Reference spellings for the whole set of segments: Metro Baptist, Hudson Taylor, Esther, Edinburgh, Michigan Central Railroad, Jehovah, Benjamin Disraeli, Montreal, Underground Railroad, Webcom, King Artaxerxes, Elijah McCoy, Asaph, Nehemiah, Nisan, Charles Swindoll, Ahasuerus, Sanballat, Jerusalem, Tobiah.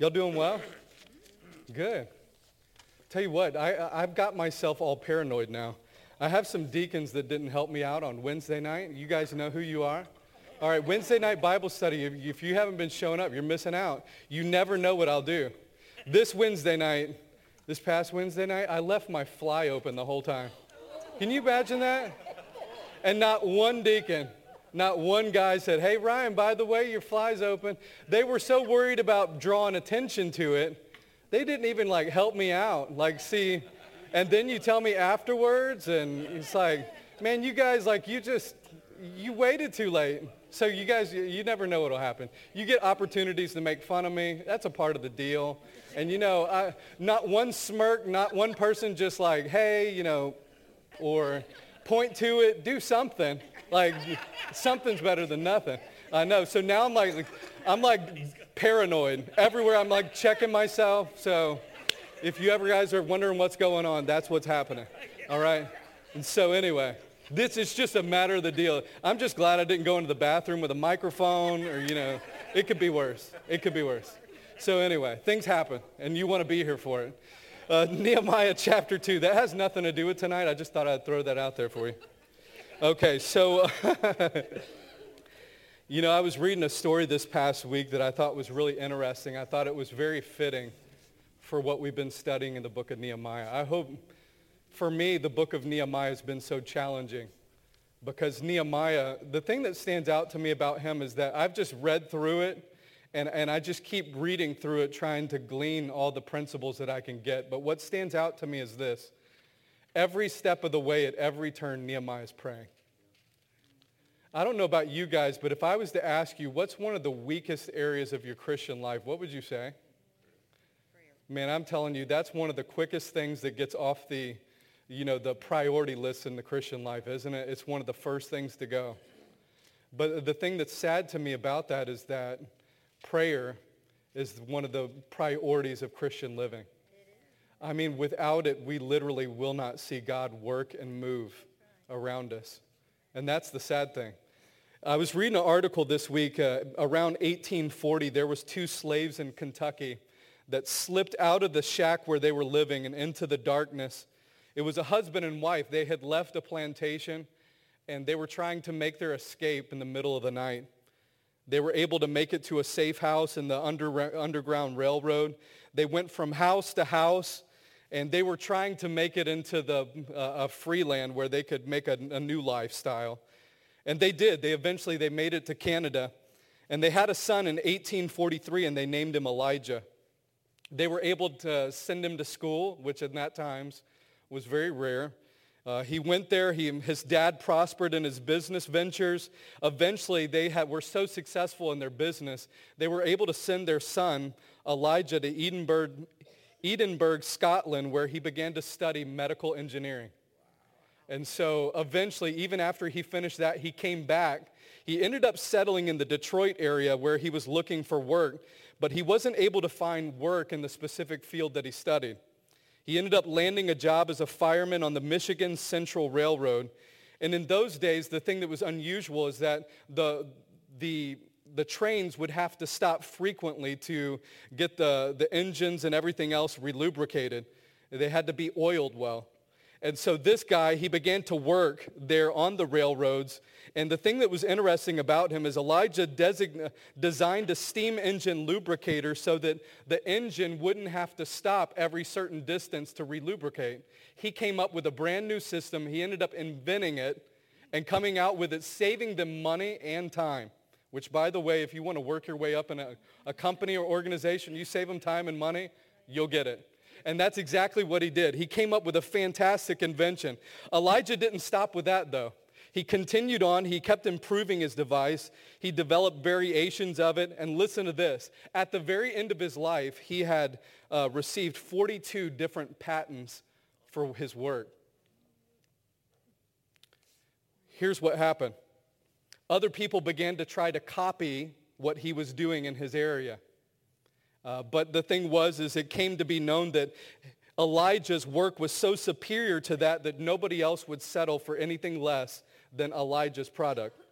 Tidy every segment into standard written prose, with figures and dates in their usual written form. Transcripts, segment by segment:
Y'all doing well? Good. Tell you what, I've got myself all paranoid now. I have some deacons that didn't help me out on Wednesday night. You guys know who you are? All right, Wednesday night Bible study. If you haven't been showing up, you're missing out. You never know what I'll do. This past Wednesday night, I left my fly open the whole time. Can you imagine that? And not one deacon, not one guy said, hey, Ryan, by the way, your fly's open. They were so worried about drawing attention to it, they didn't even, help me out. See, and then you tell me afterwards, and it's like, man, you guys, you waited too late. So you guys, you never know what'll happen. You get opportunities to make fun of me. That's a part of the deal. And not one smirk, not one person just hey, or point to it, do something. Something's better than nothing. I know. So now I'm paranoid. Everywhere I'm checking myself. So if you ever guys are wondering what's going on, that's what's happening. All right. And so anyway. This is just a matter of the deal. I'm just glad I didn't go into the bathroom with a microphone or, it could be worse. It could be worse. So anyway, things happen, and you want to be here for it. Nehemiah chapter 2. That has nothing to do with tonight. I just thought I'd throw that out there for you. Okay, so, I was reading a story this past week that I thought was really interesting. I thought it was very fitting for what we've been studying in the book of Nehemiah. For me, the book of Nehemiah has been so challenging because Nehemiah, the thing that stands out to me about him is that I've just read through it and I just keep reading through it trying to glean all the principles that I can get. But what stands out to me is this. Every step of the way at every turn, Nehemiah is praying. I don't know about you guys, but if I was to ask you, what's one of the weakest areas of your Christian life, what would you say? Man, I'm telling you, that's one of the quickest things that gets off the the priority list in the Christian life, isn't it? It's one of the first things to go. But the thing that's sad to me about that is that prayer is one of the priorities of Christian living. I mean, without it, we literally will not see God work and move around us. And that's the sad thing. I was reading an article this week. Around 1840, there was two slaves in Kentucky that slipped out of the shack where they were living and into the darkness. It was a husband and wife. They had left a plantation, and they were trying to make their escape in the middle of the night. They were able to make it to a safe house in the Underground Railroad. They went from house to house, and they were trying to make it into a free land where they could make a new lifestyle. And they did. They eventually made it to Canada, and they had a son in 1843, and they named him Elijah. They were able to send him to school, which in that times was very rare. He went there. His dad prospered in his business ventures. Eventually, were so successful in their business, they were able to send their son, Elijah, to Edinburgh, Scotland, where he began to study medical engineering. And so eventually, even after he finished that, he came back. He ended up settling in the Detroit area where he was looking for work, but he wasn't able to find work in the specific field that he studied. He ended up landing a job as a fireman on the Michigan Central Railroad. And in those days, the thing that was unusual is that the trains would have to stop frequently to get the engines and everything else relubricated. They had to be oiled well. And so this guy, he began to work there on the railroads. And the thing that was interesting about him is Elijah designed a steam engine lubricator so that the engine wouldn't have to stop every certain distance to relubricate. He came up with a brand new system. He ended up inventing it and coming out with it, saving them money and time. Which, by the way, if you want to work your way up in a company or organization, you save them time and money, you'll get it. And that's exactly what he did. He came up with a fantastic invention. Elijah didn't stop with that, though. He continued on. He kept improving his device. He developed variations of it. And listen to this. At the very end of his life, he had received 42 different patents for his work. Here's what happened. Other people began to try to copy what he was doing in his area. But the thing was it came to be known that Elijah's work was so superior to that nobody else would settle for anything less than Elijah's product.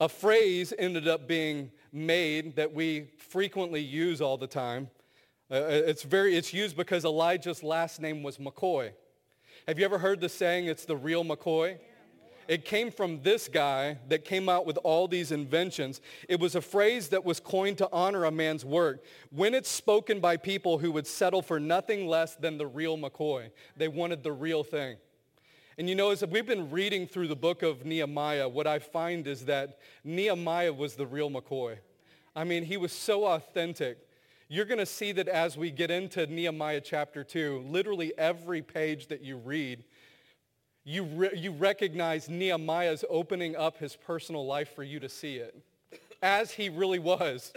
A phrase ended up being made that we frequently use all the time. It's used because Elijah's last name was McCoy. Have you ever heard the saying, it's the real McCoy? It came from this guy that came out with all these inventions. It was a phrase that was coined to honor a man's work. When it's spoken by people who would settle for nothing less than the real McCoy, they wanted the real thing. And you know, as we've been reading through the book of Nehemiah, what I find is that Nehemiah was the real McCoy. I mean, he was so authentic. You're going to see that as we get into Nehemiah chapter 2, literally every page that you read, you recognize Nehemiah's opening up his personal life for you to see it, as he really was,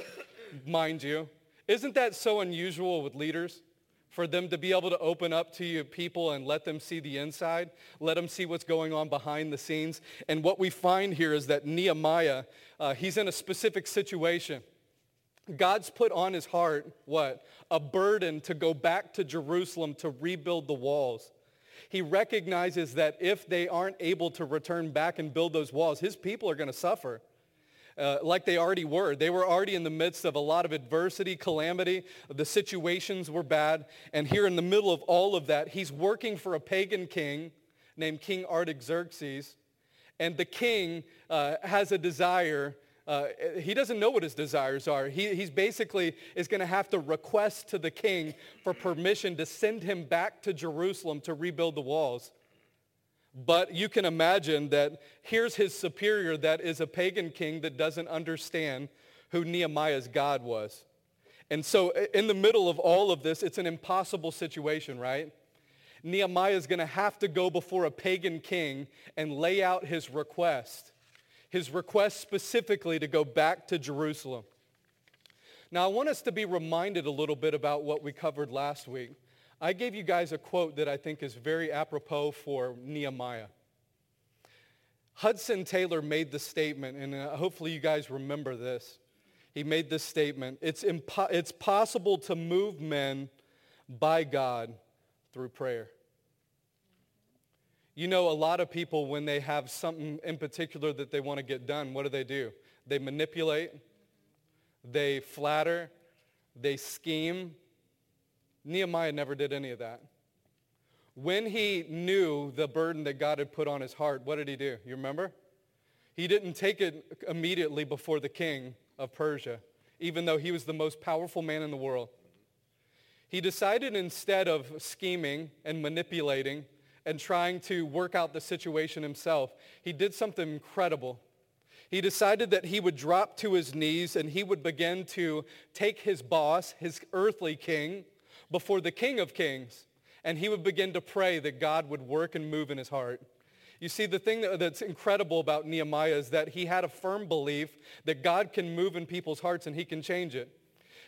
mind you. Isn't that so unusual with leaders, for them to be able to open up to you people and let them see the inside, let them see what's going on behind the scenes? And what we find here is that Nehemiah, he's in a specific situation. God's put on his heart, what? A burden to go back to Jerusalem to rebuild the walls. He recognizes that if they aren't able to return back and build those walls, his people are going to suffer like they already were. They were already in the midst of a lot of adversity, calamity. The situations were bad. And here in the middle of all of that, he's working for a pagan king named King Artaxerxes. And the king has a desire. He doesn't know what his desires are. He's basically is going to have to request to the king for permission to send him back to Jerusalem to rebuild the walls. But you can imagine that here's his superior that is a pagan king that doesn't understand who Nehemiah's God was. And so in the middle of all of this, it's an impossible situation, right? Nehemiah is going to have to go before a pagan king and lay out his request. His request specifically to go back to Jerusalem. Now, I want us to be reminded a little bit about what we covered last week. I gave you guys a quote that I think is very apropos for Nehemiah. Hudson Taylor made the statement, and hopefully you guys remember this. He made this statement, it's possible to move men by God through prayer. You know, a lot of people, when they have something in particular that they want to get done, what do? They manipulate, they flatter, they scheme. Nehemiah never did any of that. When he knew the burden that God had put on his heart, what did he do? You remember? He didn't take it immediately before the king of Persia, even though he was the most powerful man in the world. He decided instead of scheming and manipulating and trying to work out the situation himself, he did something incredible. He decided that he would drop to his knees and he would begin to take his boss, his earthly king, before the King of Kings, and he would begin to pray that God would work and move in his heart. You see, the thing that's incredible about Nehemiah is that he had a firm belief that God can move in people's hearts and he can change it.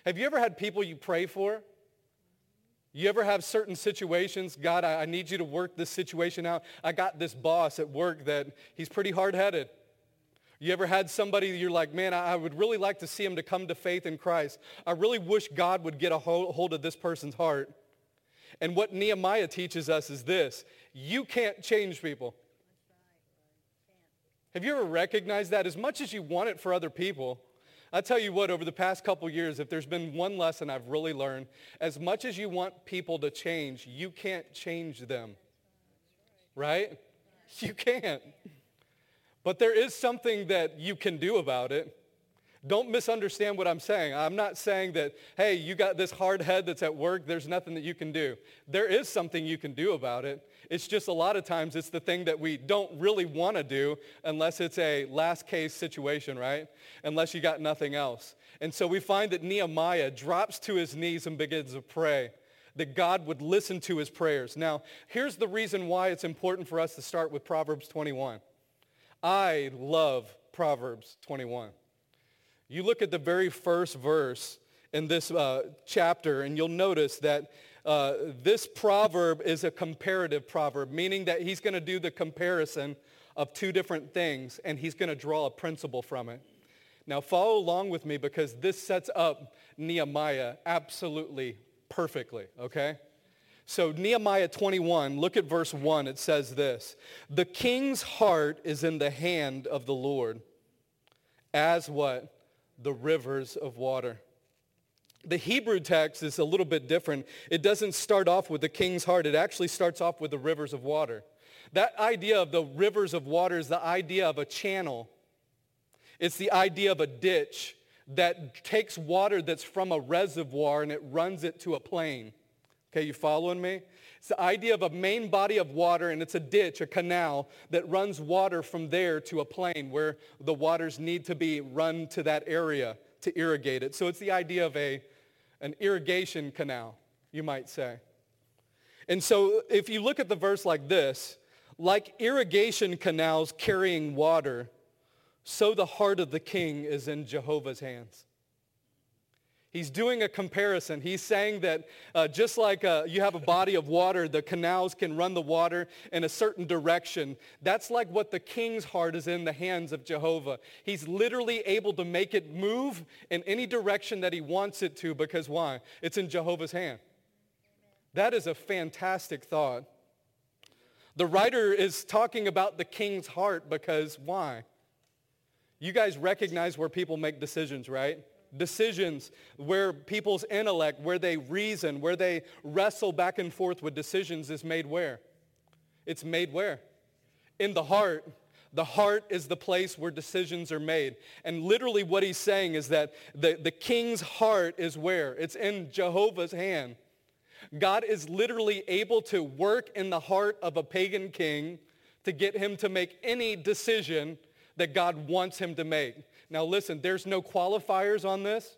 Have you ever had people you pray for? You ever have certain situations, God, I need you to work this situation out. I got this boss at work that he's pretty hard-headed. You ever had somebody you're like, man, I would really like to see him to come to faith in Christ. I really wish God would get a hold of this person's heart. And what Nehemiah teaches us is this: you can't change people. Have you ever recognized that? As much as you want it for other people, I tell you what, over the past couple years, if there's been one lesson I've really learned, as much as you want people to change, you can't change them, right? You can't. But there is something that you can do about it. Don't misunderstand what I'm saying. I'm not saying that, hey, you got this hard head that's at work, there's nothing that you can do. There is something you can do about it. It's just a lot of times it's the thing that we don't really want to do unless it's a last case situation, right? Unless you got nothing else. And so we find that Nehemiah drops to his knees and begins to pray that God would listen to his prayers. Now, here's the reason why it's important for us to start with Proverbs 21. I love Proverbs 21. You look at the very first verse in this chapter, and you'll notice that this proverb is a comparative proverb, meaning that he's going to do the comparison of two different things, and he's going to draw a principle from it. Now, follow along with me because this sets up Nehemiah absolutely perfectly, okay? So Nehemiah 21, look at verse 1. It says this: the king's heart is in the hand of the Lord, as what? the rivers of water. The Hebrew text is a little bit different. It doesn't start off with the king's heart. It actually starts off with the rivers of water. That idea of the rivers of water is the idea of a channel. It's the idea of a ditch that takes water that's from a reservoir and it runs it to a plain. Okay, you following me? It's the idea of a main body of water, and it's a ditch, a canal, that runs water from there to a plain where the waters need to be run to that area to irrigate it. So it's the idea of an irrigation canal, you might say. And so if you look at the verse like this, like irrigation canals carrying water, so the heart of the king is in Jehovah's hands. He's doing a comparison. He's saying that just like you have a body of water, the canals can run the water in a certain direction. That's like what the king's heart is in the hands of Jehovah. He's literally able to make it move in any direction that he wants it to because why? It's in Jehovah's hand. That is a fantastic thought. The writer is talking about the king's heart because why? You guys recognize where people make decisions, right? Decisions where people's intellect, where they reason, where they wrestle back and forth with decisions is made where? It's made where? In the heart. The heart is the place where decisions are made. And literally what he's saying is that the king's heart is where? It's in Jehovah's hand. God is literally able to work in the heart of a pagan king to get him to make any decision that God wants him to make. Now listen, there's no qualifiers on this.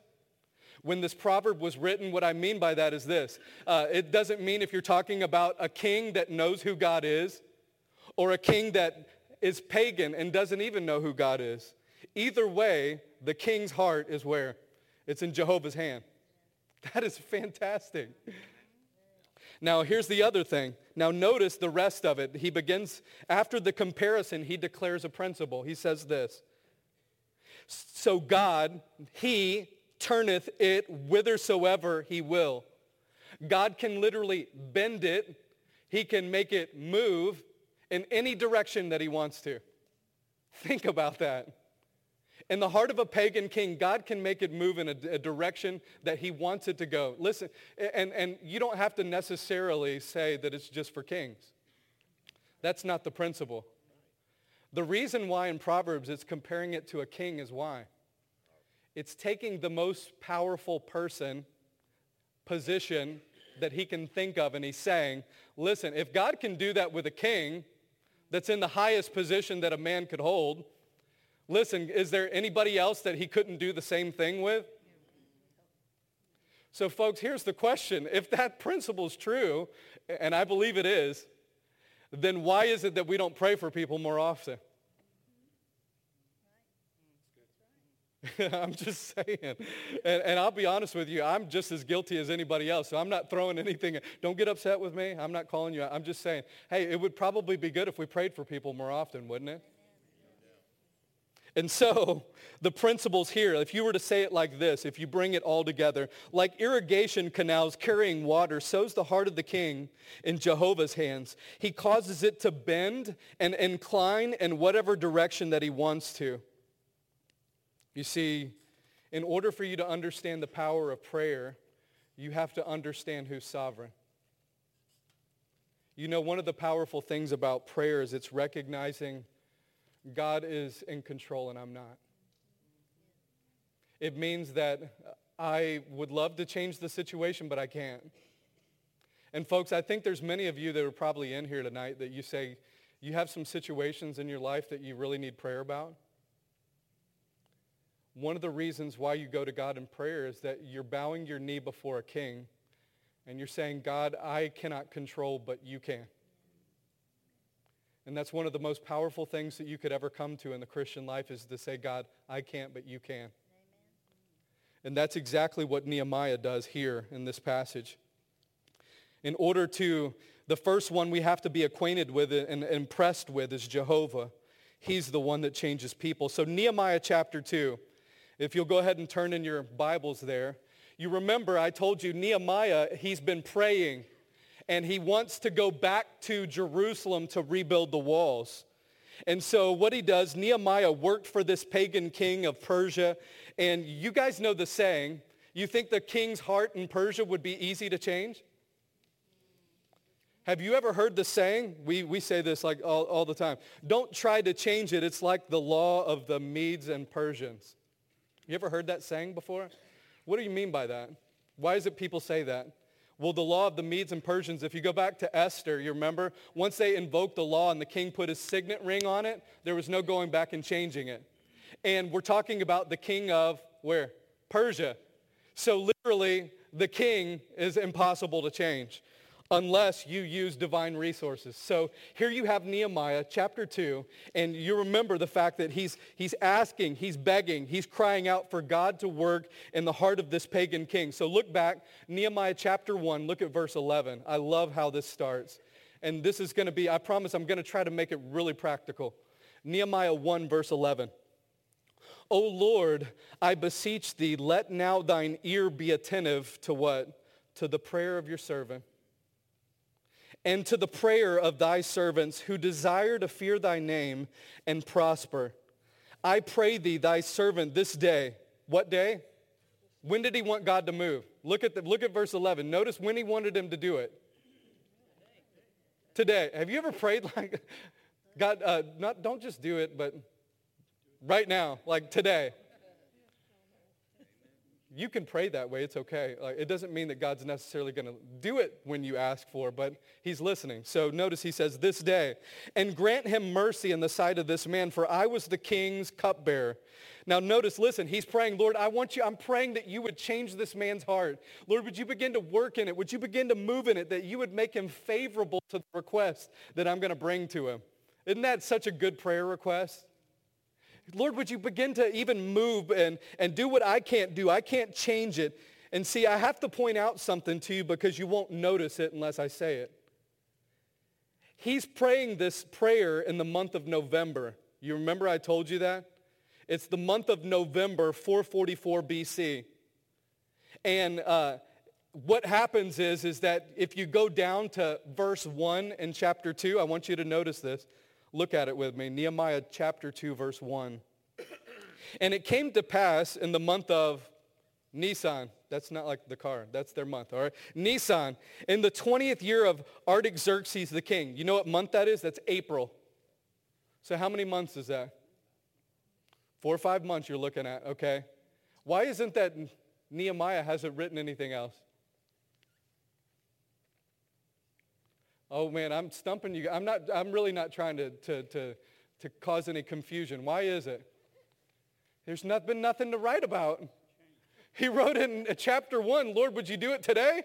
When this proverb was written, what I mean by that is this. It doesn't mean if you're talking about a king that knows who God is or a king that is pagan and doesn't even know who God is. Either way, the king's heart is where? It's in Jehovah's hand. That is fantastic. Now here's the other thing. Now notice the rest of it. He begins, after the comparison, he declares a principle. He says this. So God, he turneth it whithersoever he will. God can literally bend it. He can make it move in any direction that he wants to. Think about that. In the heart of a pagan king, God can make it move in a direction that he wants it to go. Listen, and you don't have to necessarily say that it's just for kings. That's not the principle. The reason why in Proverbs it's comparing it to a king is why? It's taking the most powerful person, position that he can think of, and he's saying, listen, if God can do that with a king that's in the highest position that a man could hold, listen, is there anybody else that he couldn't do the same thing with? So folks, here's the question. If that principle is true, and I believe it is, then why is it that we don't pray for people more often? I'm just saying. And I'll be honest with you, I'm just as guilty as anybody else, so I'm not throwing anything. Don't get upset with me. I'm not calling you out. I'm just saying, hey, it would probably be good if we prayed for people more often, wouldn't it? And so the principles here, if you were to say it like this, if you bring it all together, like irrigation canals carrying water, so's the heart of the king in Jehovah's hands. He causes it to bend and incline in whatever direction that he wants to. You see, in order for you to understand the power of prayer, you have to understand who's sovereign. You know, one of the powerful things about prayer is it's recognizing God is in control and I'm not. It means that I would love to change the situation, but I can't. And folks, I think there's many of you that are probably in here tonight that you say, you have some situations in your life that you really need prayer about. One of the reasons why you go to God in prayer is that you're bowing your knee before a king and you're saying, God, I cannot control, but you can. And that's one of the most powerful things that you could ever come to in the Christian life is to say, God, I can't, but you can. Amen. And that's exactly what Nehemiah does here in this passage. In order to, the first one we have to be acquainted with and impressed with is Jehovah. He's the one that changes people. So Nehemiah chapter 2, if you'll go ahead and turn in your Bibles there. You remember I told you Nehemiah, he's been praying. And he wants to go back to Jerusalem to rebuild the walls. And so what he does, Nehemiah worked for this pagan king of Persia. And you guys know the saying, you think the king's heart in Persia would be easy to change? Have you ever heard the saying? We say this like all the time. Don't try to change it. It's like the law of the Medes and Persians. You ever heard that saying before? What do you mean by that? Why is it people say that? Well, the law of the Medes and Persians, if you go back to Esther, you remember, once they invoked the law and the king put his signet ring on it, there was no going back and changing it. And we're talking about the king of where? Persia. So literally, the king is impossible to change unless you use divine resources. So here you have Nehemiah chapter 2, and you remember the fact that he's asking, he's begging, he's crying out for God to work in the heart of this pagan king. So look back, Nehemiah chapter 1, look at verse 11. I love how this starts. And this is going to be, I promise I'm going to try to make it really practical. Nehemiah 1, verse 11. O Lord, I beseech thee, let now thine ear be attentive to what? To the prayer of your servant. And to the prayer of thy servants who desire to fear thy name and prosper. I pray thee, thy servant, this day. What day? When did he want God to move? Look at verse 11. Notice when he wanted him to do it. Today. Have you ever prayed like, God, don't just do it, but right now, like today. You can pray that way. It's okay. It doesn't mean that God's necessarily going to do it when you ask for, but he's listening. So notice he says, this day, and grant him mercy in the sight of this man, for I was the king's cupbearer. Now notice, listen, he's praying, Lord, I'm praying that you would change this man's heart. Lord, would you begin to work in it? Would you begin to move in it, that you would make him favorable to the request that I'm going to bring to him? Isn't that such a good prayer request? Lord, would you begin to even move and do what I can't do? I can't change it. And see, I have to point out something to you because you won't notice it unless I say it. He's praying this prayer in the month of November. You remember I told you that? It's the month of November, 444 BC. And what happens is that if you go down to verse 1 in chapter 2, I want you to notice this. Look at it with me, Nehemiah chapter 2, verse 1. And it came to pass in the month of Nisan. That's not like the car. That's their month, all right? Nisan, in the 20th year of Artaxerxes the king. You know what month that is? That's April. So how many months is that? 4 or 5 months you're looking at, okay? Why isn't that Nehemiah hasn't written anything else? Oh man, I'm stumping you. I'm really not trying to cause any confusion. Why is it? There's been nothing to write about. He wrote in chapter 1, Lord, would you do it today?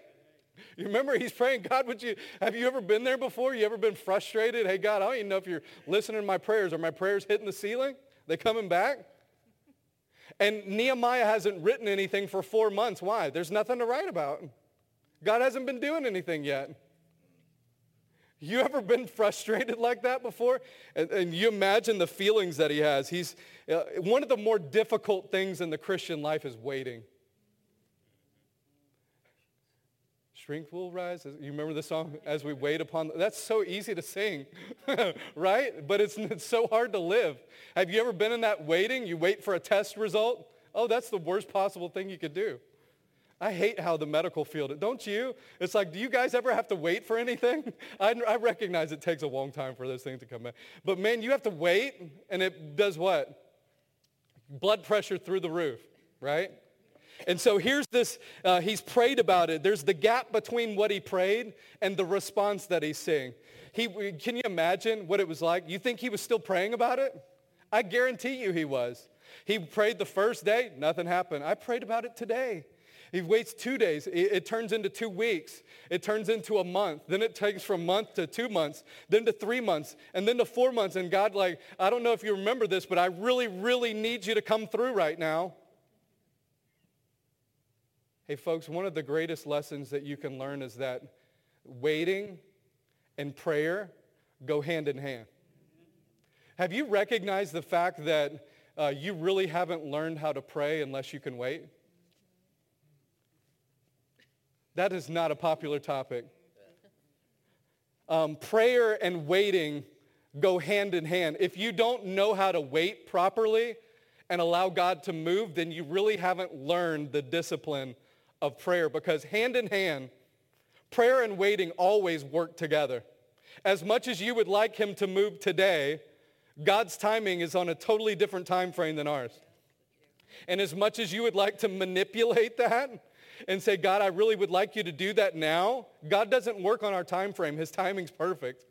You remember he's praying, God, have you ever been there before? You ever been frustrated? Hey God, I don't even know if you're listening to my prayers. Are my prayers hitting the ceiling? They coming back? And Nehemiah hasn't written anything for 4 months. Why? There's nothing to write about. God hasn't been doing anything yet. You ever been frustrated like that before? And you imagine the feelings that he has. He's one of the more difficult things in the Christian life is waiting. Strength will rise. You remember the song, As We Wait Upon... That's so easy to sing, right? But it's so hard to live. Have you ever been in that waiting? You wait for a test result? Oh, that's the worst possible thing you could do. I hate how the medical field, don't you? It's like, do you guys ever have to wait for anything? I recognize it takes a long time for those things to come back. But man, you have to wait, and it does what? Blood pressure through the roof, right? And so here's this, he's prayed about it. There's the gap between what he prayed and the response that he's seeing. Can you imagine what it was like? You think he was still praying about it? I guarantee you he was. He prayed the first day, nothing happened. I prayed about it today. He waits 2 days. It turns into 2 weeks. It turns into a month. Then it takes from month to 2 months, then to 3 months, and then to 4 months. And God, like, I don't know if you remember this, but I really, really need you to come through right now. Hey, folks, one of the greatest lessons that you can learn is that waiting and prayer go hand in hand. Have you recognized the fact that you really haven't learned how to pray unless you can wait? That is not a popular topic. Prayer and waiting go hand in hand. If you don't know how to wait properly and allow God to move, then you really haven't learned the discipline of prayer, because hand in hand, prayer and waiting always work together. As much as you would like him to move today, God's timing is on a totally different time frame than ours. And as much as you would like to manipulate that and say, God, I really would like you to do that now, God doesn't work on our time frame. His timing's perfect.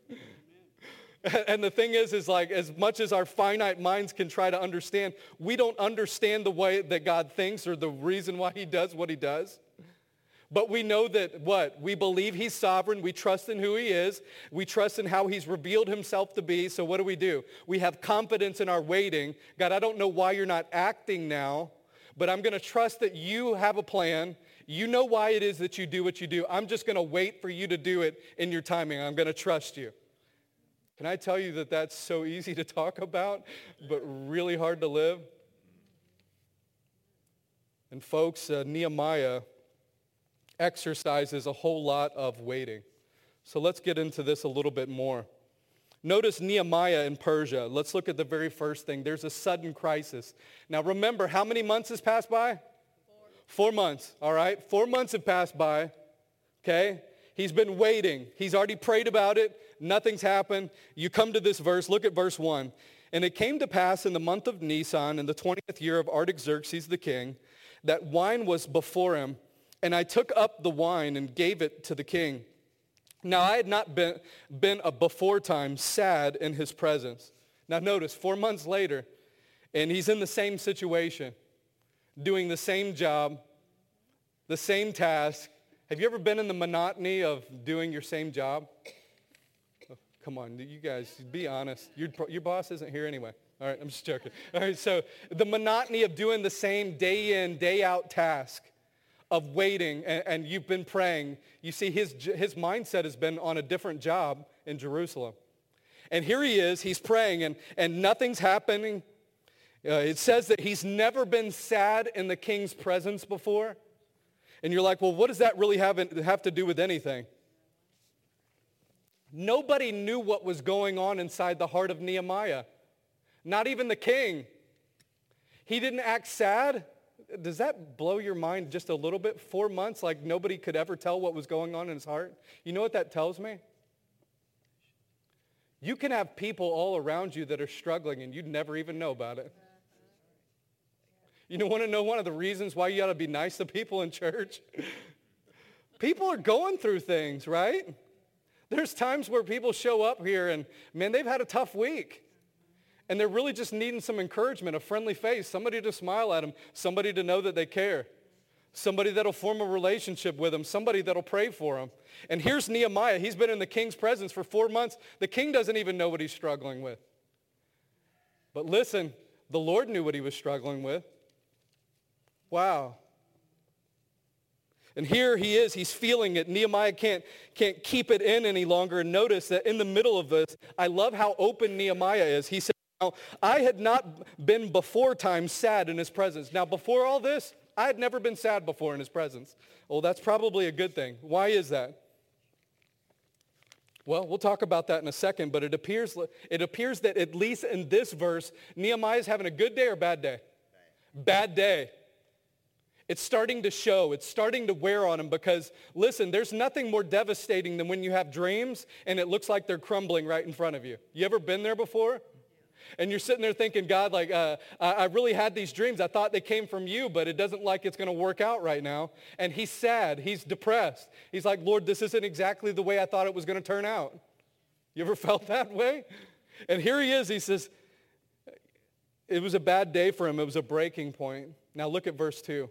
And the thing is like, as much as our finite minds can try to understand, we don't understand the way that God thinks or the reason why he does what he does. But we know that what? We believe he's sovereign. We trust in who he is. We trust in how he's revealed himself to be. So what do? We have confidence in our waiting. God, I don't know why you're not acting now, but I'm going to trust that you have a plan. You know why it is that you do what you do. I'm just going to wait for you to do it in your timing. I'm going to trust you. Can I tell you that that's so easy to talk about, but really hard to live? And folks, Nehemiah exercises a whole lot of waiting. So let's get into this a little bit more. Notice Nehemiah in Persia. Let's look at the very first thing. There's a sudden crisis. Now remember, how many months has passed by? 4 months, all right? 4 months have passed by, okay? He's been waiting. He's already prayed about it. Nothing's happened. You come to this verse. Look at verse 1. And it came to pass in the month of Nisan, in the 20th year of Artaxerxes the king, that wine was before him. And I took up the wine and gave it to the king. Now I had not been a before time sad in his presence. Now notice, 4 months later, and he's in the same situation, doing the same job, the same task. Have you ever been in the monotony of doing your same job? Oh, come on, you guys, be honest. Your boss isn't here anyway. All right, I'm just joking. All right, so the monotony of doing the same day in, day out task, of waiting, and you've been praying. You see, his mindset has been on a different job in Jerusalem. And here he is, he's praying, and nothing's happening. It says that he's never been sad in the king's presence before. And you're like, well, what does that really have to do with anything? Nobody knew what was going on inside the heart of Nehemiah. Not even the king. He didn't act sad. Does that blow your mind just a little bit? 4 months, like nobody could ever tell what was going on in his heart. You know what that tells me? You can have people all around you that are struggling and you'd never even know about it. You want to know one of the reasons why you ought to be nice to people in church? People are going through things, right? There's times where people show up here and, man, they've had a tough week. And they're really just needing some encouragement, a friendly face, somebody to smile at them, somebody to know that they care, somebody that'll form a relationship with them, somebody that'll pray for them. And here's Nehemiah. He's been in the king's presence for 4 months. The king doesn't even know what he's struggling with. But listen, the Lord knew what he was struggling with. Wow. And here he is. He's feeling it. Nehemiah can't keep it in any longer. And notice that in the middle of this, I love how open Nehemiah is. He said, now, I had not been before time sad in his presence. Now, before all this, I had never been sad before in his presence. Well, that's probably a good thing. Why is that? Well, we'll talk about that in a second, but it appears that at least in this verse, Nehemiah's having a good day or bad day? Bad day. It's starting to show. It's starting to wear on him because, listen, there's nothing more devastating than when you have dreams and it looks like they're crumbling right in front of you. You ever been there before? And you're sitting there thinking, God, like, I really had these dreams. I thought they came from you, but it doesn't like it's going to work out right now. And he's sad. He's depressed. He's like, Lord, this isn't exactly the way I thought it was going to turn out. You ever felt that way? And here he is. He says, it was a bad day for him. It was a breaking point. Now look at verse 2.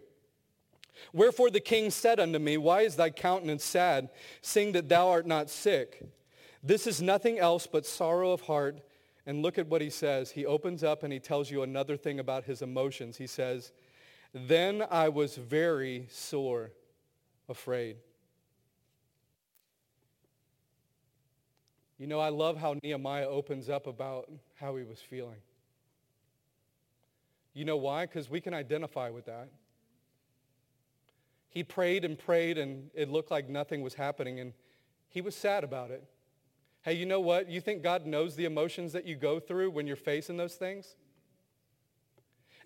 Wherefore the king said unto me, why is thy countenance sad, seeing that thou art not sick? This is nothing else but sorrow of heart. And look at what he says. He opens up and he tells you another thing about his emotions. He says, then I was very sore afraid. You know, I love how Nehemiah opens up about how he was feeling. You know why? Because we can identify with that. He prayed and prayed and it looked like nothing was happening and he was sad about it. Hey, you know what? You think God knows the emotions that you go through when you're facing those things?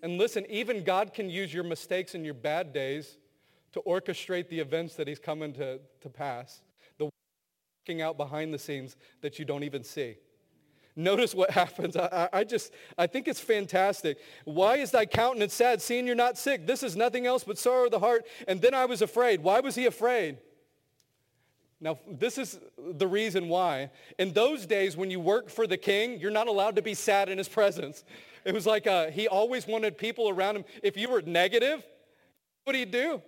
And listen, even God can use your mistakes and your bad days to orchestrate the events that he's coming to pass. The working out behind the scenes that you don't even see. Notice what happens. I think it's fantastic. Why is thy countenance sad, seeing you're not sick? This is nothing else but sorrow of the heart. And then I was afraid. Why was he afraid? Now, this is the reason why. In those days, when you work for the king, you're not allowed to be sad in his presence. It was like he always wanted people around him. If you were negative, what he'd do?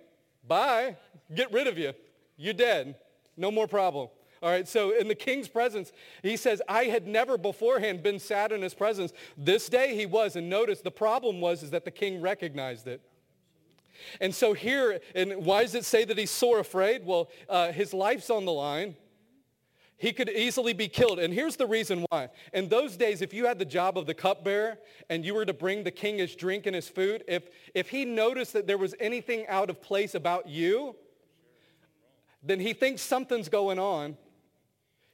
Bye. Get rid of you. You're dead. No more problem. All right, so in the king's presence, he says, I had never beforehand been sad in his presence. This day he was, and notice the problem was that the king recognized it. And so here, and why does it say that he's sore afraid? Well, his life's on the line. He could easily be killed, and here's the reason why. In those days, if you had the job of the cupbearer and you were to bring the king his drink and his food, if he noticed that there was anything out of place about you, then he thinks something's going on.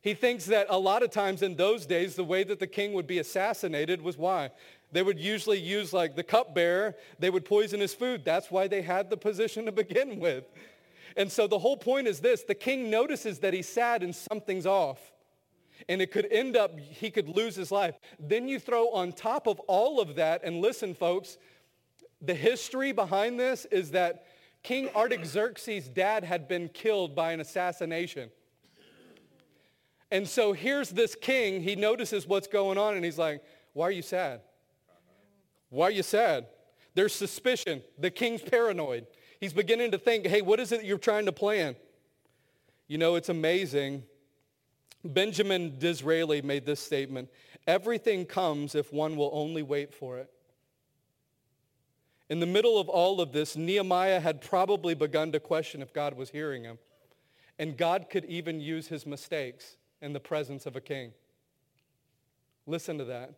He thinks that a lot of times in those days, the way that the king would be assassinated was why? They would usually use like the cupbearer. They would poison his food. That's why they had the position to begin with. And so the whole point is this. The king notices that he's sad and something's off. And it could end up, he could lose his life. Then you throw on top of all of that, and listen, folks, the history behind this is that King Artaxerxes' dad had been killed by an assassination. And so here's this king, he notices what's going on, and he's like, why are you sad? Why are you sad? There's suspicion. The king's paranoid. He's beginning to think, hey, what is it you're trying to plan? You know, it's amazing. Benjamin Disraeli made this statement. Everything comes if one will only wait for it. In the middle of all of this, Nehemiah had probably begun to question if God was hearing him. And God could even use his mistakes in the presence of a king. Listen to that.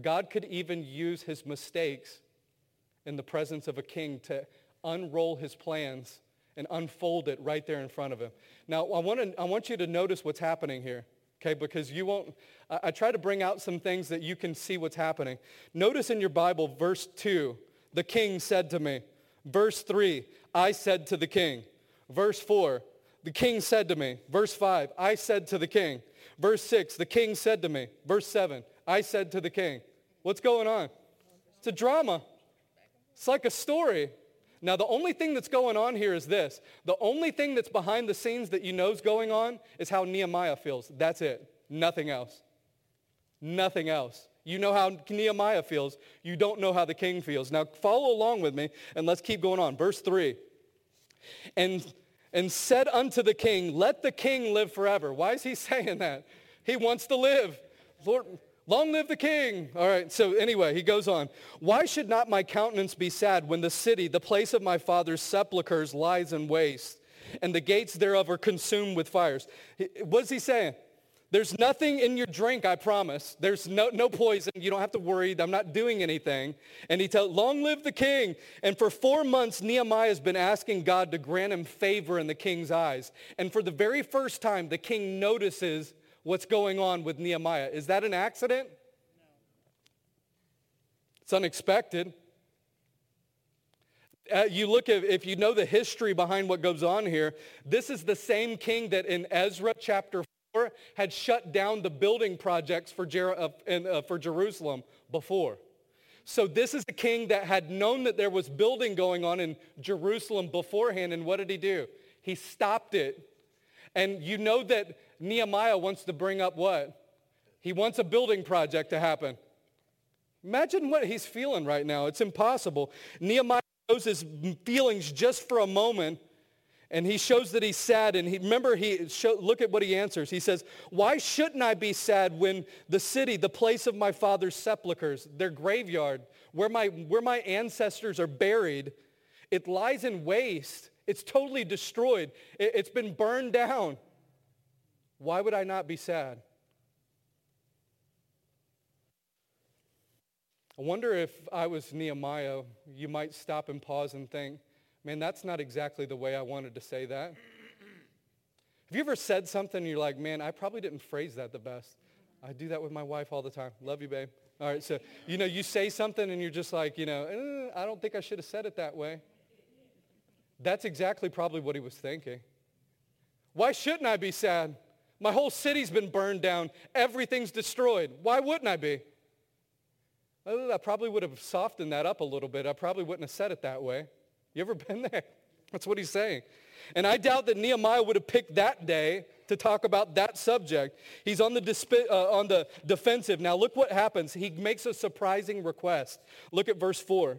God could even use his mistakes in the presence of a king to unroll his plans and unfold it right there in front of him. Now, I want you to notice what's happening here, okay? Because you won't, I try to bring out some things that you can see what's happening. Notice in your Bible, verse 2, the king said to me. Verse 3, I said to the king. Verse 4, the king said to me. Verse 5, I said to the king. Verse 6, the king said to me. Verse 7, I said to the king. What's going on? It's a drama. It's like a story. Now, the only thing that's going on here is this. The only thing that's behind the scenes that you know is going on is how Nehemiah feels. That's it. Nothing else. Nothing else. You know how Nehemiah feels. You don't know how the king feels. Now, follow along with me, and let's keep going on. Verse 3. And said unto the king, let the king live forever. Why is he saying that? He wants to live. Lord, long live the king. All right, so anyway, he goes on. Why should not my countenance be sad when the city, the place of my father's sepulchres, lies in waste, and the gates thereof are consumed with fires? What's he saying? There's nothing in your drink, I promise. There's no poison. You don't have to worry. I'm not doing anything. And he tells, long live the king. And for 4 months, Nehemiah has been asking God to grant him favor in the king's eyes. And for the very first time, the king notices what's going on with Nehemiah. Is that an accident? No. It's unexpected. You look at, if you know the history behind what goes on here, this is the same king that in Ezra chapter 4 had shut down the building projects for Jerusalem before. So this is a king that had known that there was building going on in Jerusalem beforehand, and what did he do? He stopped it. And you know that Nehemiah wants to bring up what? He wants a building project to happen. Imagine what he's feeling right now. It's impossible. Nehemiah shows his feelings just for a moment, and he shows that he's sad. And look at what he answers. He says, why shouldn't I be sad when the city, the place of my father's sepulchres, their graveyard, where my ancestors are buried, it lies in waste. It's totally destroyed. It's been burned down. Why would I not be sad? I wonder if I was Nehemiah, you might stop and pause and think, man, that's not exactly the way I wanted to say that. Have you ever said something and you're like, man, I probably didn't phrase that the best? I do that with my wife all the time. Love you, babe. All right, so, you know, you say something and you're just like, you know, I don't think I should have said it that way. That's exactly probably what he was thinking. Why shouldn't I be sad? My whole city's been burned down. Everything's destroyed. Why wouldn't I be? I probably would have softened that up a little bit. I probably wouldn't have said it that way. You ever been there? That's what he's saying. And I doubt that Nehemiah would have picked that day to talk about that subject. He's on the defensive. Now look what happens. He makes a surprising request. Look at verse 4.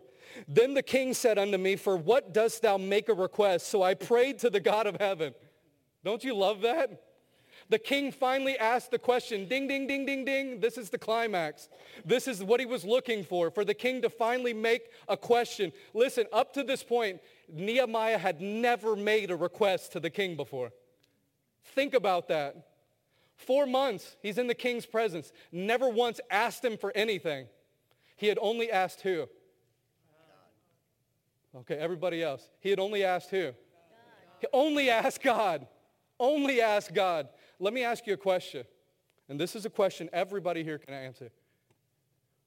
Then the king said unto me, for what dost thou make a request? So I prayed to the God of heaven. Don't you love that? The king finally asked the question, ding, ding, ding, ding, ding. This is the climax. This is what he was looking for the king to finally make a question. Listen, up to this point, Nehemiah had never made a request to the king before. Think about that. 4 months, he's in the king's presence. Never once asked him for anything. He had only asked who? Okay, everybody else. He had only asked who? God. He only asked God. Only ask God. Let me ask you a question, and this is a question everybody here can answer.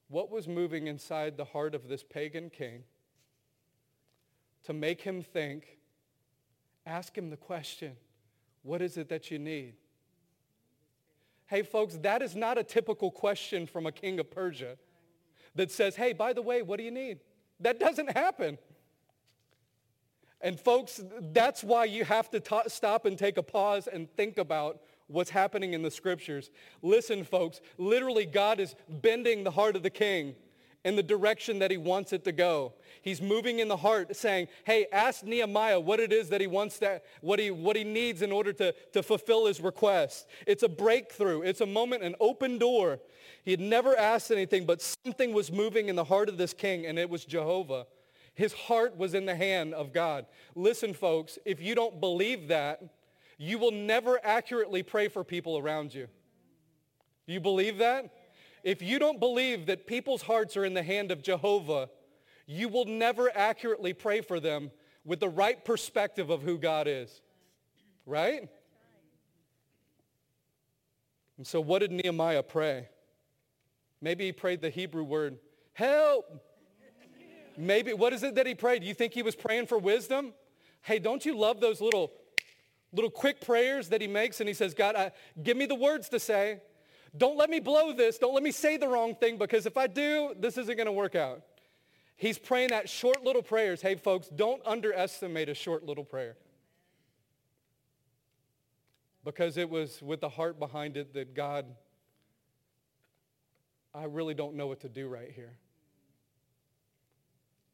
What was moving inside the heart of this pagan king to make him think, ask him the question, what is it that you need? Hey, folks, that is not a typical question from a king of Persia that says, hey, by the way, what do you need? That doesn't happen. And folks, that's why you have to stop and take a pause and think about what's happening in the scriptures. Listen, folks, literally God is bending the heart of the king in the direction that he wants it to go. He's moving in the heart saying, hey, ask Nehemiah what it is that he wants, what he needs in order to fulfill his request. It's a breakthrough. It's a moment, an open door. He had never asked anything, but something was moving in the heart of this king, and it was Jehovah. His heart was in the hand of God. Listen, folks, if you don't believe that, you will never accurately pray for people around you. You believe that? If you don't believe that people's hearts are in the hand of Jehovah, you will never accurately pray for them with the right perspective of who God is. Right? And so what did Nehemiah pray? Maybe he prayed the Hebrew word, help. Maybe, what is it that he prayed? You think he was praying for wisdom? Hey, don't you love those little quick prayers that he makes? And he says, God, give me the words to say. Don't let me blow this. Don't let me say the wrong thing, because if I do, this isn't going to work out. He's praying that short little prayers. Hey, folks, don't underestimate a short little prayer, because it was with the heart behind it that God, I really don't know what to do right here.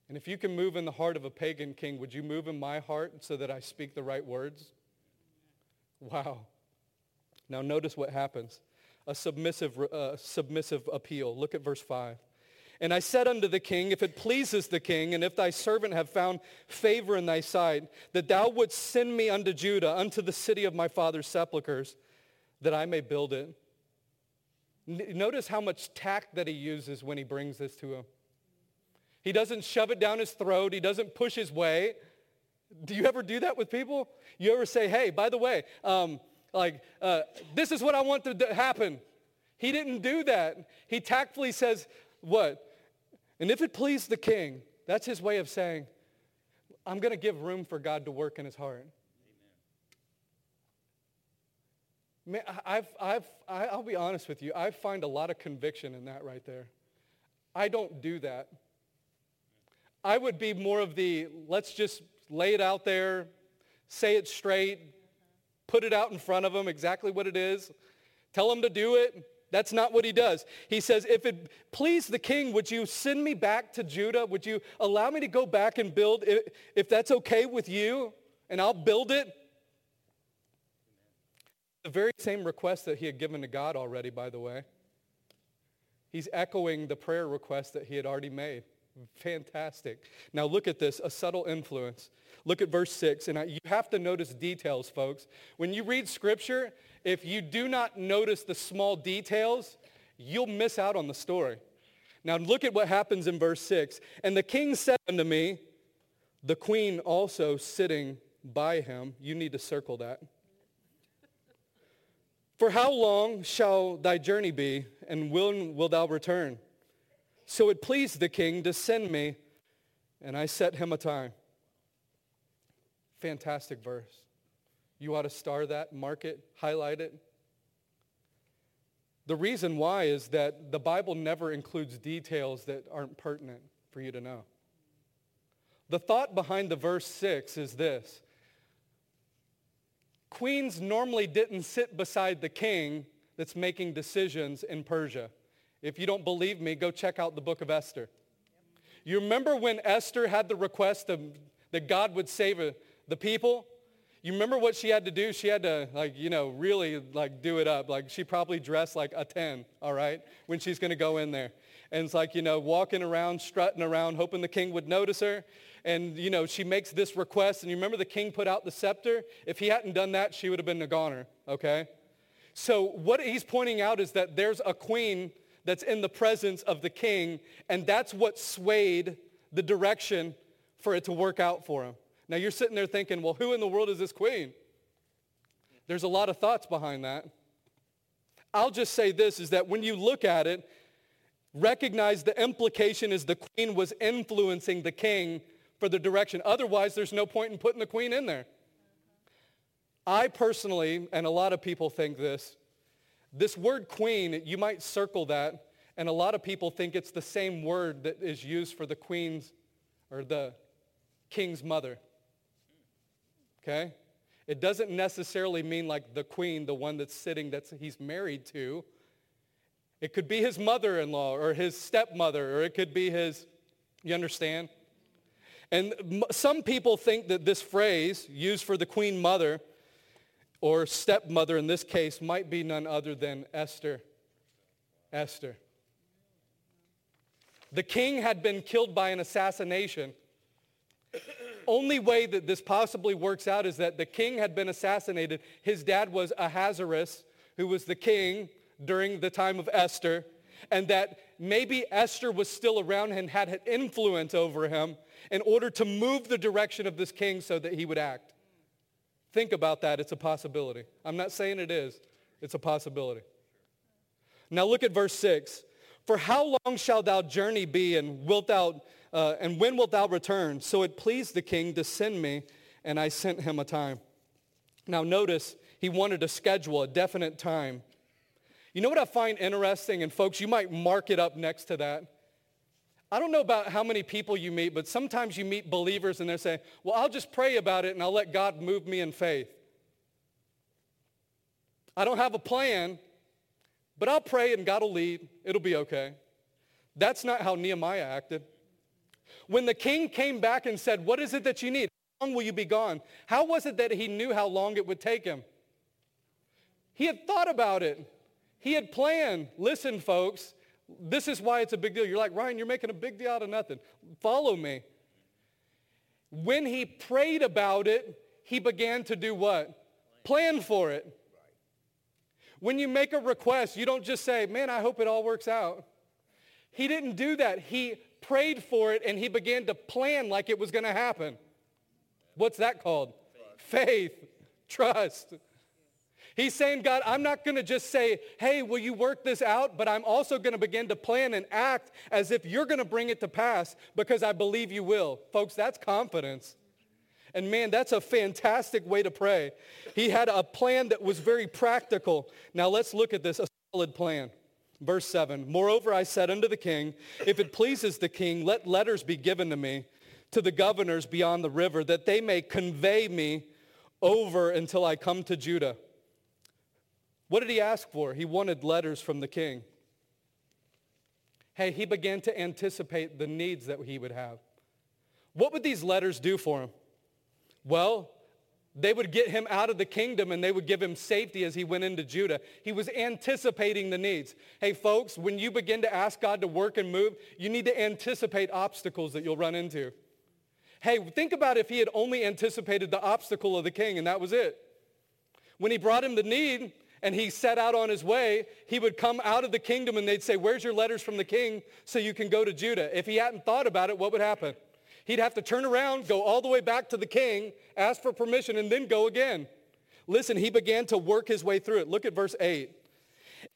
And if you can move in the heart of a pagan king, would you move in my heart so that I speak the right words? Wow. Now notice what happens. A submissive appeal. Look at verse 5. And I said unto the king, if it pleases the king, and if thy servant have found favor in thy sight, that thou wouldst send me unto Judah, unto the city of my father's sepulchres, that I may build it. Notice how much tact that he uses when he brings this to him. He doesn't shove it down his throat. He doesn't push his way. Do you ever do that with people? You ever say, hey, by the way, this is what I want to happen. He didn't do that. He tactfully says, what? And if it please the king, that's his way of saying, I'm going to give room for God to work in his heart. Amen. Man, I'll be honest with you. I find a lot of conviction in that right there. I don't do that. I would be more of the, let's just lay it out there, say it straight, put it out in front of him, exactly what it is, tell him to do it. That's not what he does. He says, if it please the king, would you send me back to Judah? Would you allow me to go back and build, if that's okay with you, and I'll build it? The very same request that he had given to God already, by the way. He's echoing the prayer request that he had already made. Fantastic. Now look at this, a subtle influence. Look at verse 6, and you have to notice details, folks. When you read Scripture, if you do not notice the small details, you'll miss out on the story. Now look at what happens in verse 6. And the king said unto me, the queen also sitting by him. You need to circle that. For how long shall thy journey be, and when wilt thou return? So it pleased the king to send me, and I set him a time. Fantastic verse. You ought to star that, mark it, highlight it. The reason why is that the Bible never includes details that aren't pertinent for you to know. The thought behind the verse 6 is this. Queens normally didn't sit beside the king that's making decisions in Persia. If you don't believe me, go check out the book of Esther. You remember when Esther had the request that God would save the people? You remember what she had to do? She had to, really, do it up. She probably dressed like a 10, all right, when she's going to go in there. And it's walking around, strutting around, hoping the king would notice her. And, she makes this request. And you remember the king put out the scepter? If he hadn't done that, she would have been a goner, okay? So what he's pointing out is that there's a queen that's in the presence of the king, and that's what swayed the direction for it to work out for him. Now, you're sitting there thinking, well, who in the world is this queen? There's a lot of thoughts behind that. I'll just say this, is that when you look at it, recognize the implication is the queen was influencing the king for the direction. Otherwise, there's no point in putting the queen in there. I personally, and a lot of people think this word queen, you might circle that, and a lot of people think it's the same word that is used for the queen's or the king's mother. Okay? It doesn't necessarily mean the queen, the one that's sitting that he's married to. It could be his mother-in-law or his stepmother, or it could be his, you understand? And some people think that this phrase used for the queen mother or stepmother in this case might be none other than Esther. Esther. The king had been killed by an assassination. Only way that this possibly works out is that the king had been assassinated. His dad was Ahasuerus, who was the king during the time of Esther, and that maybe Esther was still around and had influence over him in order to move the direction of this king so that he would act. Think about that. It's a possibility. I'm not saying it is. It's a possibility. Now look at verse 6. For how long shall thou journey be, and wilt thou and when wilt thou return? So it pleased the king to send me, and I sent him a time. Now notice, he wanted to schedule a definite time. You know what I find interesting, and folks, you might mark it up next to that. I don't know about how many people you meet, but sometimes you meet believers and they're saying, well, I'll just pray about it and I'll let God move me in faith. I don't have a plan, but I'll pray and God will lead. It'll be okay. That's not how Nehemiah acted. When the king came back and said, what is it that you need? How long will you be gone? How was it that he knew how long it would take him? He had thought about it. He had planned. Listen, folks, this is why it's a big deal. You're like, Ryan, you're making a big deal out of nothing. Follow me. When he prayed about it, he began to do what? Plan for it. When you make a request, you don't just say, man, I hope it all works out. He didn't do that. He prayed for it, and he began to plan like it was going to happen. What's that called? Faith. Trust. He's saying, God, I'm not going to just say, hey, will you work this out? But I'm also going to begin to plan and act as if you're going to bring it to pass because I believe you will. Folks, that's confidence. And man, that's a fantastic way to pray. He had a plan that was very practical. Now let's look at this, a solid plan. Verse 7, moreover, I said unto the king, if it pleases the king, let letters be given to me, to the governors beyond the river, that they may convey me over until I come to Judah. What did he ask for? He wanted letters from the king. Hey, he began to anticipate the needs that he would have. What would these letters do for him? Well, they would get him out of the kingdom, and they would give him safety as he went into Judah. He was anticipating the needs. Hey, folks, when you begin to ask God to work and move, you need to anticipate obstacles that you'll run into. Hey, think about if he had only anticipated the obstacle of the king, and that was it. When he brought him the need and he set out on his way, he would come out of the kingdom, and they'd say, where's your letters from the king so you can go to Judah? If he hadn't thought about it, what would happen? He'd have to turn around, go all the way back to the king, ask for permission, and then go again. Listen, he began to work his way through it. Look at verse 8.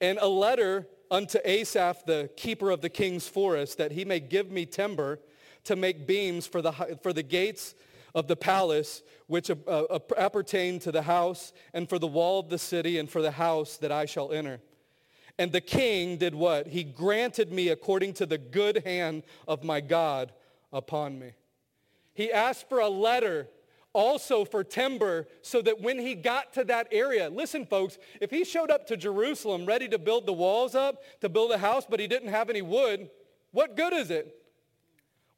And a letter unto Asaph, the keeper of the king's forest, that he may give me timber to make beams for the gates of the palace, which appertain to the house, and for the wall of the city, and for the house that I shall enter. And the king did what? He granted me according to the good hand of my God upon me. He asked for a letter, also for timber, so that when he got to that area, listen folks, if he showed up to Jerusalem ready to build the walls up, to build a house, but he didn't have any wood, what good is it?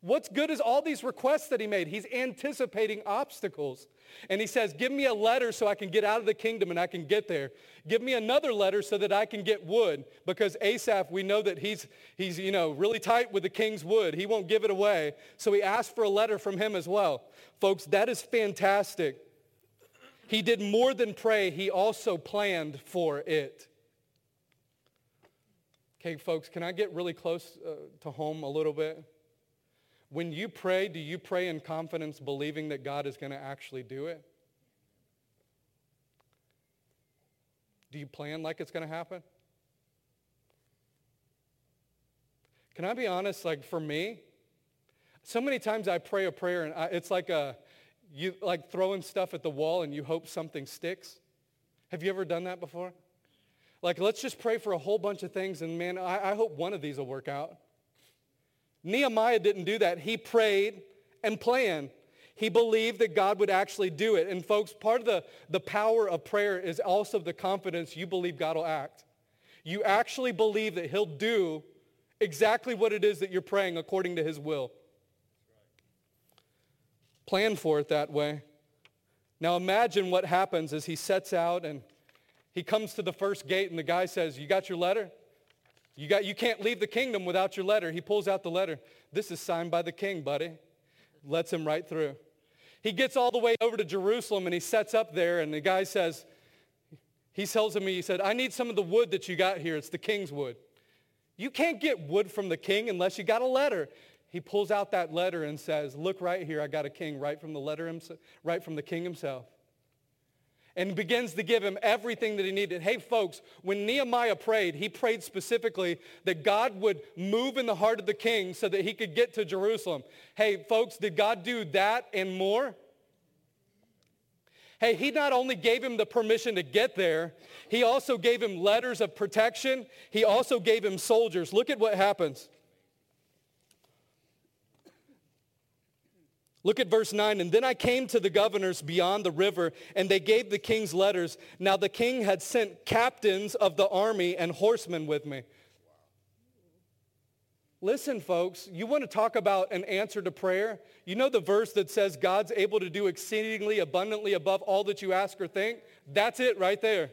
What's good is all these requests that he made. He's anticipating obstacles. And he says, give me a letter so I can get out of the kingdom and I can get there. Give me another letter so that I can get wood. Because Asaph, we know that he's really tight with the king's wood. He won't give it away. So he asked for a letter from him as well. Folks, that is fantastic. He did more than pray. He also planned for it. Okay, folks, can I get really close to home a little bit? When you pray, do you pray in confidence, believing that God is going to actually do it? Do you plan like it's going to happen? Can I be honest? Like for me, so many times I pray a prayer and it's like you throwing stuff at the wall and you hope something sticks. Have you ever done that before? Like let's just pray for a whole bunch of things and man, I hope one of these will work out. Nehemiah didn't do that. He prayed and planned. He believed that God would actually do it. And folks, part of the power of prayer is also the confidence you believe God will act. You actually believe that he'll do exactly what it is that you're praying according to his will. Plan for it that way. Now imagine what happens as he sets out and he comes to the first gate and the guy says, you got your letter? You can't leave the kingdom without your letter. He pulls out the letter. This is signed by the king, buddy. Lets him right through. He gets all the way over to Jerusalem and he sets up there and the guy says, he tells him, he said, I need some of the wood that you got here. It's the king's wood. You can't get wood from the king unless you got a letter. He pulls out that letter and says, look right here, I got a king right from the king himself. And begins to give him everything that he needed. Hey, folks, when Nehemiah prayed, he prayed specifically that God would move in the heart of the king so that he could get to Jerusalem. Hey, folks, did God do that and more? Hey, he not only gave him the permission to get there, he also gave him letters of protection. He also gave him soldiers. Look at what happens. Look at verse 9. And then I came to the governors beyond the river, and they gave the king's letters. Now the king had sent captains of the army and horsemen with me. Wow. Listen, folks, you want to talk about an answer to prayer? You know the verse that says God's able to do exceedingly abundantly above all that you ask or think? That's it right there.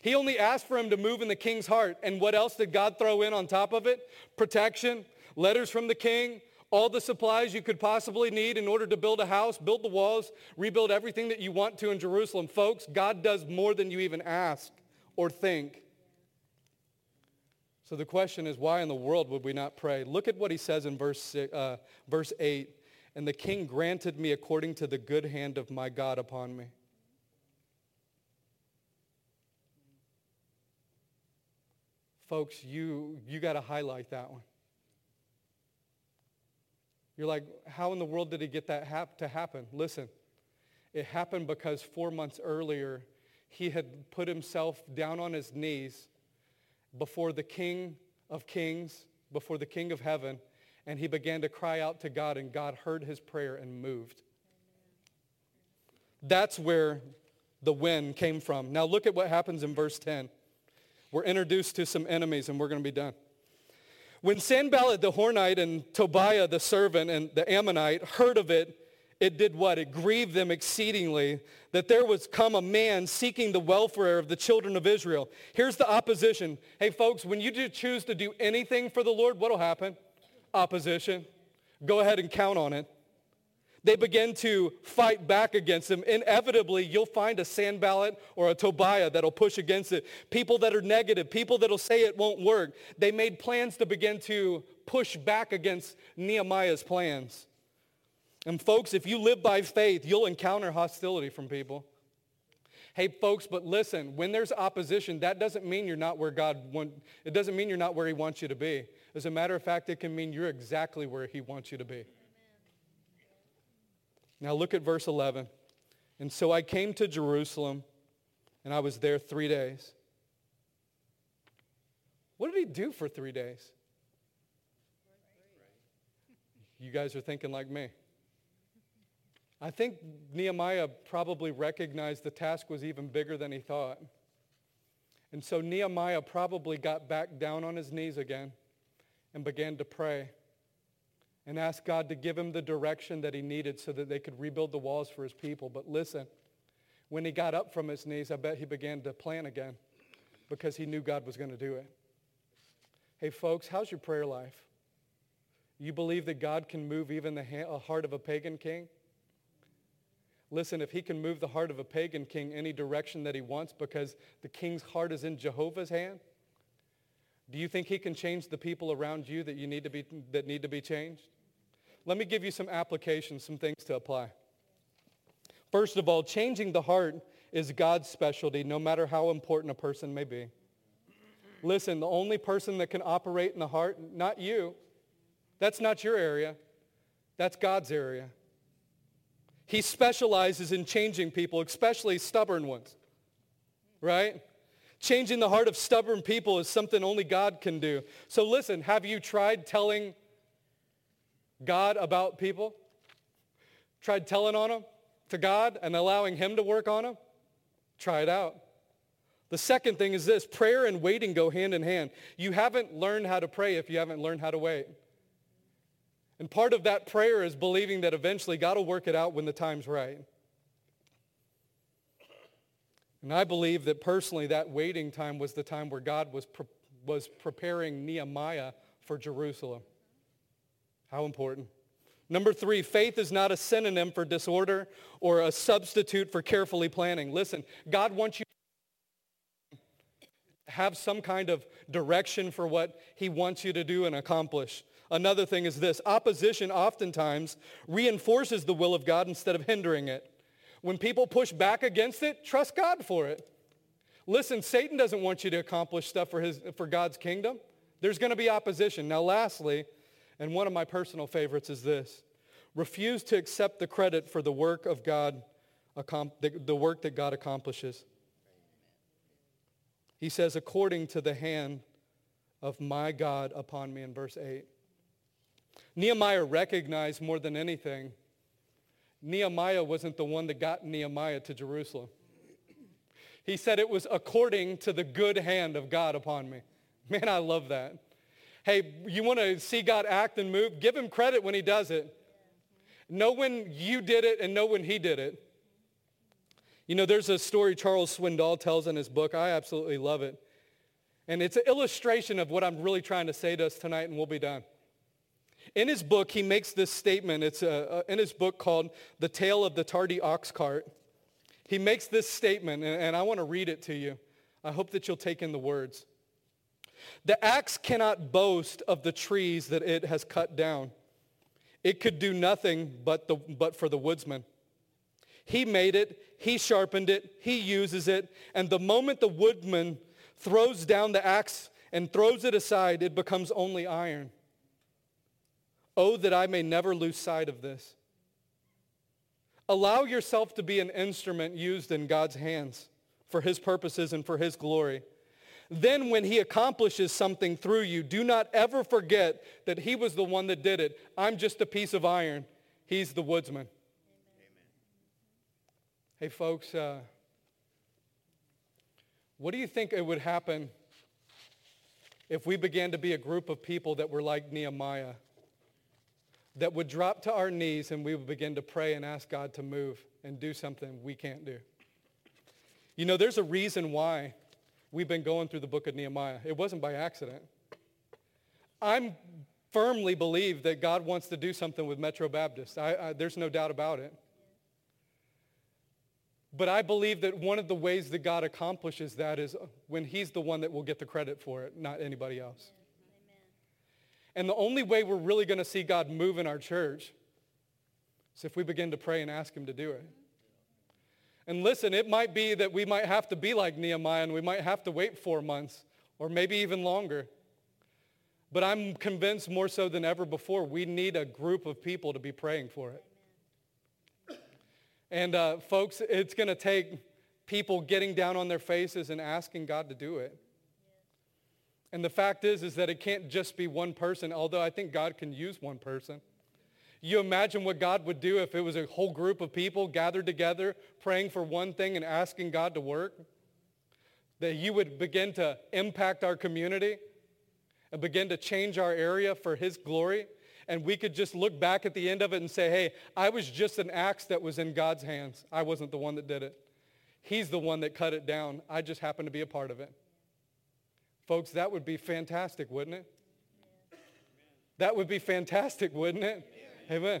He only asked for him to move in the king's heart. And what else did God throw in on top of it? Protection, letters from the king, all the supplies you could possibly need in order to build a house, build the walls, rebuild everything that you want to in Jerusalem. Folks, God does more than you even ask or think. So the question is, why in the world would we not pray? Look at what he says in verse 8. And the king granted me according to the good hand of my God upon me. Folks, you got to highlight that one. You're like, how in the world did he get that to happen? Listen, it happened because 4 months earlier, he had put himself down on his knees before the King of Kings, before the King of Heaven, and he began to cry out to God, and God heard his prayer and moved. That's where the win came from. Now look at what happens in verse 10. We're introduced to some enemies, and we're going to be done. When Sanballat the Hornite and Tobiah the servant and the Ammonite heard of it, it did what? It grieved them exceedingly that there was come a man seeking the welfare of the children of Israel. Here's the opposition. Hey, folks, when you do choose to do anything for the Lord, what will happen? Opposition. Go ahead and count on it. They begin to fight back against them. Inevitably, you'll find a Sanballat or a Tobiah that'll push against it. People that are negative, people that'll say it won't work. They made plans to begin to push back against Nehemiah's plans. And folks, if you live by faith, you'll encounter hostility from people. Hey, folks, but listen, when there's opposition, that doesn't mean you're not where it doesn't mean you're not where he wants you to be. As a matter of fact, it can mean you're exactly where he wants you to be. Amen. Now look at verse 11. And so I came to Jerusalem, and I was there 3 days. What did he do for 3 days? You guys are thinking like me. I think Nehemiah probably recognized the task was even bigger than he thought. And so Nehemiah probably got back down on his knees again and began to pray and ask God to give him the direction that he needed so that they could rebuild the walls for his people. But listen, when he got up from his knees, I bet he began to plan again because he knew God was going to do it. Hey, folks, how's your prayer life? You believe that God can move even the heart of a pagan king? Listen, if he can move the heart of a pagan king any direction that he wants because the king's heart is in Jehovah's hand, do you think he can change the people around you that need to be changed? Let me give you some applications, some things to apply. First of all, changing the heart is God's specialty, no matter how important a person may be. Listen, the only person that can operate in the heart, not you, that's not your area, that's God's area. He specializes in changing people, especially stubborn ones, right? Changing the heart of stubborn people is something only God can do. So listen, have you tried telling God about people? Tried telling on them to God and allowing him to work on them? Try it out. The second thing is this, prayer and waiting go hand in hand. You haven't learned how to pray if you haven't learned how to wait. And part of that prayer is believing that eventually God will work it out when the time's right. And I believe that personally that waiting time was the time where God was preparing Nehemiah for Jerusalem. How important. Number 3, faith is not a synonym for disorder or a substitute for carefully planning. Listen, God wants you to have some kind of direction for what he wants you to do and accomplish. Another thing is this, opposition oftentimes reinforces the will of God instead of hindering it. When people push back against it, trust God for it. Listen, Satan doesn't want you to accomplish stuff for God's kingdom. There's going to be opposition. Now lastly, and one of my personal favorites is this, refuse to accept the credit for the work of God, the work that God accomplishes. He says, according to the hand of my God upon me in verse 8. Nehemiah recognized more than anything, Nehemiah wasn't the one that got Nehemiah to Jerusalem. He said it was according to the good hand of God upon me. Man, I love that. Hey, you want to see God act and move? Give him credit when he does it. Know when you did it and know when he did it. You know, there's a story Charles Swindoll tells in his book. I absolutely love it. And it's an illustration of what I'm really trying to say to us tonight, and we'll be done. In his book, he makes this statement. It's in his book called The Tale of the Tardy Ox Cart. He makes this statement, and I want to read it to you. I hope that you'll take in the words. The axe cannot boast of the trees that it has cut down. It could do nothing but for the woodsman. He made it, he sharpened it, he uses it, and the moment the woodman throws down the axe and throws it aside, it becomes only iron. Oh, that I may never lose sight of this. Allow yourself to be an instrument used in God's hands for his purposes and for his glory. Then when he accomplishes something through you, do not ever forget that he was the one that did it. I'm just a piece of iron. He's the woodsman. Amen. Hey, folks, what do you think it would happen if we began to be a group of people that were like Nehemiah? That would drop to our knees and we would begin to pray and ask God to move and do something we can't do. You know, there's a reason why we've been going through the book of Nehemiah. It wasn't by accident. I firmly believe that God wants to do something with Metro Baptist. There's no doubt about it. But I believe that one of the ways that God accomplishes that is when he's the one that will get the credit for it, not anybody else. And the only way we're really going to see God move in our church is if we begin to pray and ask him to do it. And listen, it might be that we might have to be like Nehemiah and we might have to wait 4 months or maybe even longer. But I'm convinced more so than ever before, we need a group of people to be praying for it. And folks, it's going to take people getting down on their faces and asking God to do it. And the fact is that it can't just be one person, although I think God can use one person. You imagine what God would do if it was a whole group of people gathered together, praying for one thing and asking God to work, that you would begin to impact our community and begin to change our area for his glory. And we could just look back at the end of it and say, hey, I was just an axe that was in God's hands. I wasn't the one that did it. He's the one that cut it down. I just happened to be a part of it. Folks, that would be fantastic, wouldn't it? That would be fantastic, wouldn't it? Amen.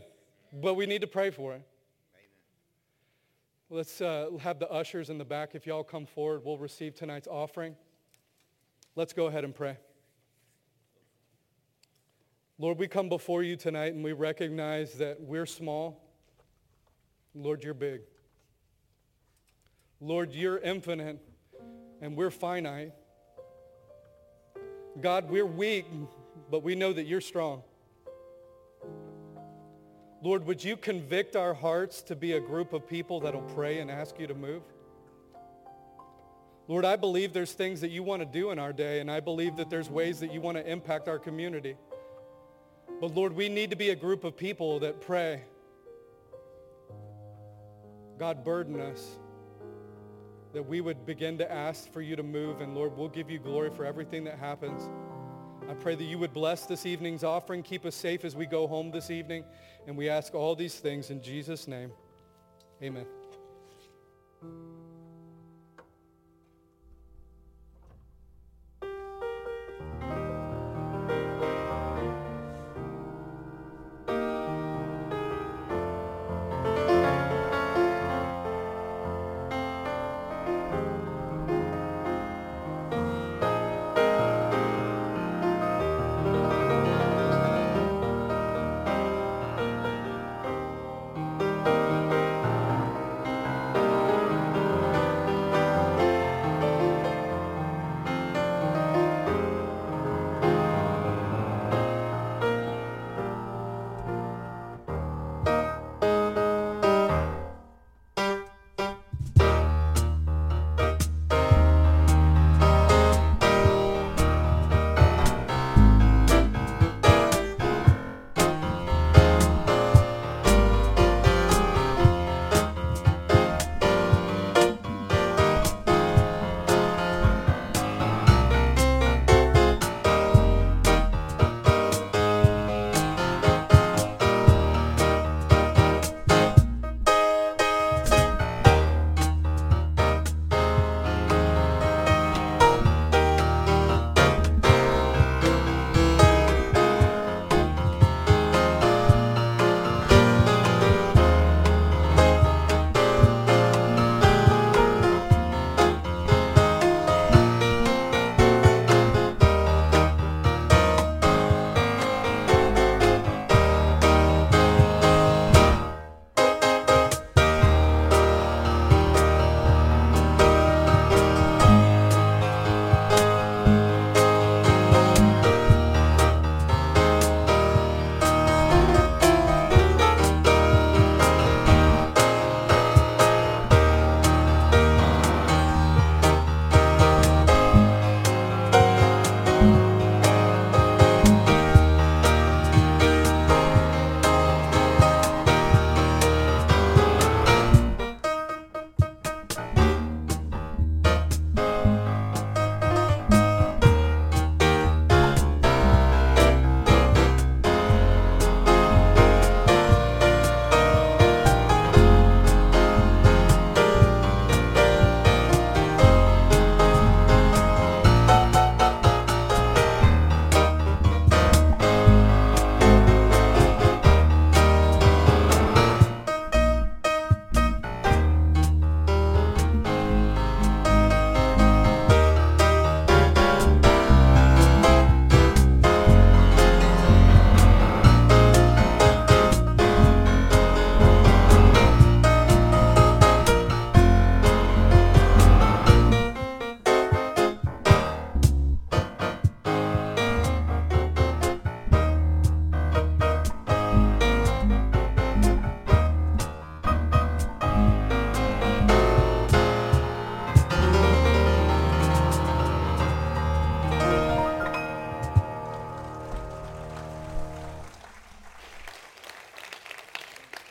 But we need to pray for it. Let's have the ushers in the back. If y'all come forward, we'll receive tonight's offering. Let's go ahead and pray. Lord, we come before you tonight and we recognize that we're small. Lord, you're big. Lord, you're infinite and we're finite. God, we're weak, but we know that you're strong. Lord, would you convict our hearts to be a group of people that'll pray and ask you to move? Lord, I believe there's things that you want to do in our day, and I believe that there's ways that you want to impact our community. But Lord, we need to be a group of people that pray. God, burden us that we would begin to ask for you to move, and Lord, we'll give you glory for everything that happens. I pray that you would bless this evening's offering, keep us safe as we go home this evening, and we ask all these things in Jesus' name. Amen.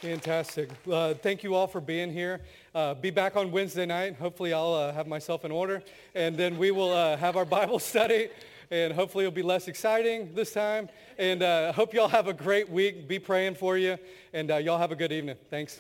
Fantastic. Thank you all for being here. Be back on Wednesday night. Hopefully I'll have myself in order. And then we will have our Bible study. And hopefully it'll be less exciting this time. And I hope y'all have a great week. Be praying for you. And y'all have a good evening. Thanks.